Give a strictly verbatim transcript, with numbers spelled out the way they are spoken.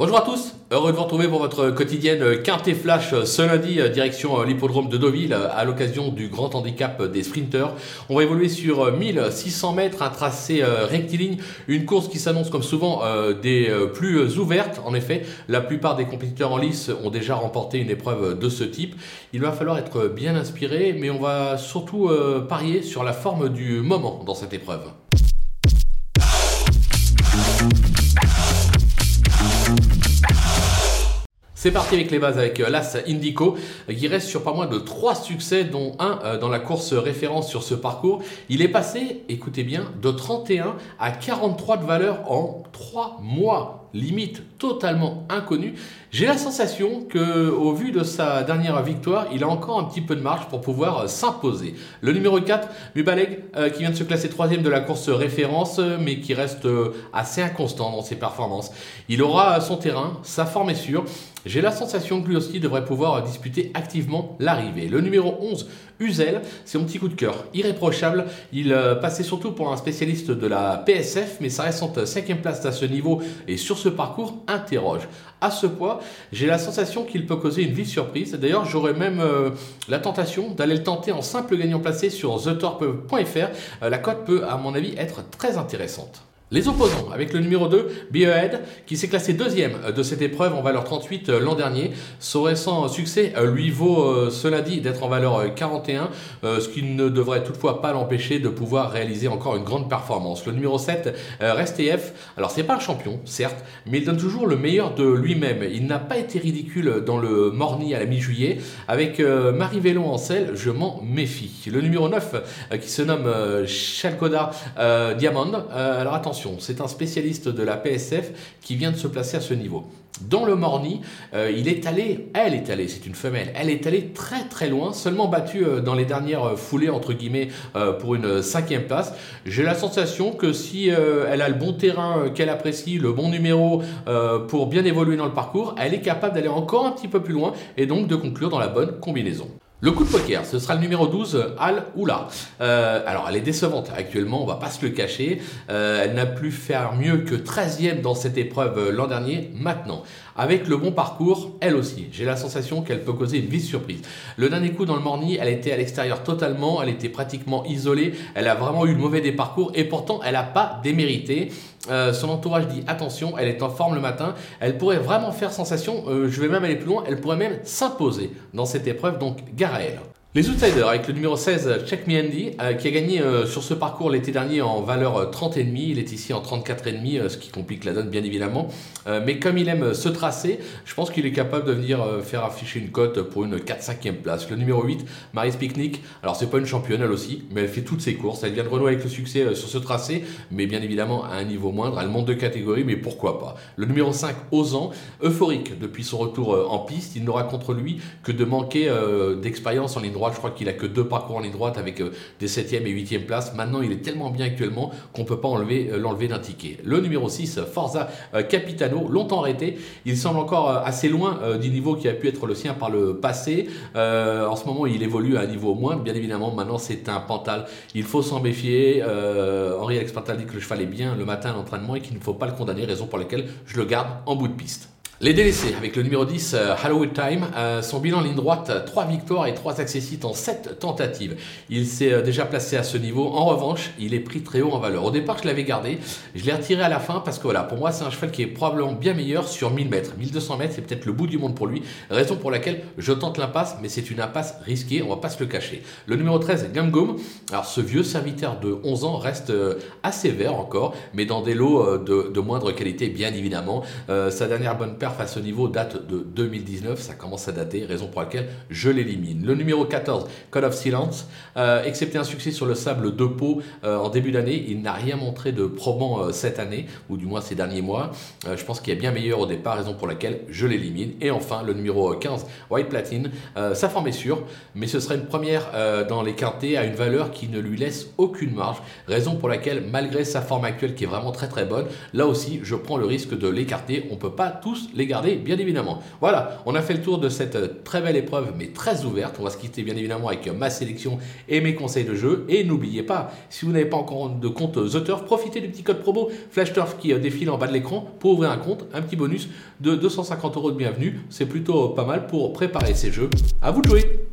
Bonjour à tous, heureux de vous retrouver pour votre quotidienne Quinte et Flash ce lundi, direction l'hippodrome de Deauville à l'occasion du grand handicap des sprinteurs. On va évoluer sur mille six cents mètres, un tracé rectiligne, une course qui s'annonce comme souvent des plus ouvertes. En effet, la plupart des compétiteurs en lice ont déjà remporté une épreuve de ce type. Il va falloir être bien inspiré, mais on va surtout parier sur la forme du moment dans cette épreuve. C'est parti avec les bases avec l'As Indico qui reste sur pas moins de trois succès dont un dans la course référence sur ce parcours. Il est passé, écoutez bien, de trente et un à quarante-trois de valeur en trois mois. Limite totalement inconnue. J'ai la sensation qu'au vu de sa dernière victoire, il a encore un petit peu de marge pour pouvoir s'imposer. Le numéro quatre, Mubaleg, euh, qui vient de se classer troisième de la course référence, mais qui reste euh, assez inconstant dans ses performances. Il aura son terrain, sa forme est sûre. J'ai la sensation que lui aussi devrait pouvoir disputer activement l'arrivée. Le numéro onze, Usel, c'est mon petit coup de cœur irréprochable. Il euh, passait surtout pour un spécialiste de la P S F, mais sa récente cinquième place à ce niveau et sur ce parcours interroge. À ce poids, j'ai la sensation qu'il peut causer une vive surprise. D'ailleurs, j'aurais même euh, la tentation d'aller le tenter en simple gagnant placé sur the torp point f r. Euh, la cote peut, à mon avis, être très intéressante. Les opposants, avec le numéro deux, Be Ahead, qui s'est classé deuxième de cette épreuve en valeur trente-huit l'an dernier. Son récent succès lui vaut, cela dit, d'être en valeur quarante et un, ce qui ne devrait toutefois pas l'empêcher de pouvoir réaliser encore une grande performance. Le numéro sept, Resteef, alors c'est pas un champion, certes, mais il donne toujours le meilleur de lui-même. Il n'a pas été ridicule dans le Morny à la mi-juillet. Avec Marie Vellon en selle, je m'en méfie. Le numéro neuf, qui se nomme Chalkoda Diamond, alors attention, c'est un spécialiste de la P S F qui vient de se placer à ce niveau. Dans le Morny, euh, il est allé, elle est allée, c'est une femelle, elle est allée très très loin, seulement battue euh, dans les dernières foulées, entre guillemets, euh, pour une cinquième place. J'ai la sensation que si euh, elle a le bon terrain euh, qu'elle apprécie, le bon numéro euh, pour bien évoluer dans le parcours, elle est capable d'aller encore un petit peu plus loin et donc de conclure dans la bonne combinaison. Le coup de poker, ce sera le numéro douze, Al-Hula. Euh, alors, elle est décevante actuellement, on va pas se le cacher. Euh, elle n'a plus faire mieux que treizième dans cette épreuve l'an dernier. Maintenant, avec le bon parcours, elle aussi, j'ai la sensation qu'elle peut causer une vive surprise. Le dernier coup dans le Morny, elle était à l'extérieur totalement, elle était pratiquement isolée. Elle a vraiment eu le mauvais des parcours et pourtant, elle n'a pas démérité. Euh, son entourage dit attention, elle est en forme le matin, elle pourrait vraiment faire sensation, euh, je vais même aller plus loin, elle pourrait même s'imposer dans cette épreuve, donc gare à elle. Les outsiders avec le numéro seize, Check Me Andy, euh, qui a gagné euh, sur ce parcours l'été dernier en valeur trente virgule cinq, il est ici en trente-quatre virgule cinq, euh, ce qui complique la donne bien évidemment, euh, mais comme il aime se tracer, je pense qu'il est capable de venir euh, faire afficher une cote pour une quatre cinquième place. Le numéro huit, Marie Picnic, alors c'est pas une championne elle aussi, mais elle fait toutes ses courses, elle vient de renouer avec le succès euh, sur ce tracé, mais bien évidemment à un niveau moindre, elle monte de catégorie, mais pourquoi pas. Le numéro cinq, Osan, euphorique depuis son retour euh, en piste, il n'aura contre lui que de manquer euh, d'expérience en ligne. Je crois qu'il a que deux parcours en ligne droite avec des septième et huitième places. Maintenant, il est tellement bien actuellement qu'on ne peut pas enlever, l'enlever d'un ticket. Le numéro six, Forza Capitano, longtemps arrêté. Il semble encore assez loin du niveau qui a pu être le sien par le passé. Euh, en ce moment, il évolue à un niveau moindre. Bien évidemment, maintenant, c'est un Pantal. Il faut s'en méfier. Euh, Henri Alex Pantal dit que le cheval est bien le matin à l'entraînement et qu'il ne faut pas le condamner, raison pour laquelle je le garde en bout de piste. Les délaissés avec le numéro dix, euh, Halloween Time, euh, son bilan ligne droite, trois victoires et trois accessits en sept tentatives. Il s'est euh, déjà placé à ce niveau. En revanche, il est pris très haut en valeur. Au départ, je l'avais gardé. Je l'ai retiré à la fin parce que voilà, pour moi, c'est un cheval qui est probablement bien meilleur sur mille mètres. mille deux cents mètres, c'est peut-être le bout du monde pour lui. Raison pour laquelle je tente l'impasse, mais c'est une impasse risquée. On va pas se le cacher. Le numéro treize, Gangoum. Alors, ce vieux serviteur de onze ans reste euh, assez vert encore, mais dans des lots euh, de, de moindre qualité, bien évidemment. Euh, sa dernière bonne perte à ce niveau date de deux mille dix-neuf, ça commence à dater, raison pour laquelle je l'élimine. Le numéro quatorze, Call of Silence, euh, excepté un succès sur le sable de Pau euh, en début d'année, il n'a rien montré de probant euh, cette année, ou du moins ces derniers mois. Euh, je pense qu'il y a bien meilleur au départ, raison pour laquelle je l'élimine. Et enfin, le numéro quinze, White Platine, euh, sa forme est sûre, mais ce serait une première euh, dans les quintés à une valeur qui ne lui laisse aucune marge, raison pour laquelle, malgré sa forme actuelle qui est vraiment très très bonne, là aussi, je prends le risque de l'écarter. On ne peut pas tous les les garder, bien évidemment. Voilà, on a fait le tour de cette très belle épreuve, mais très ouverte. On va se quitter, bien évidemment, avec ma sélection et mes conseils de jeu. Et n'oubliez pas, si vous n'avez pas encore de compte The Turf, profitez du petit code promo FlashTurf qui défile en bas de l'écran pour ouvrir un compte. Un petit bonus de deux cent cinquante euros de bienvenue. C'est plutôt pas mal pour préparer ces jeux. À vous de jouer!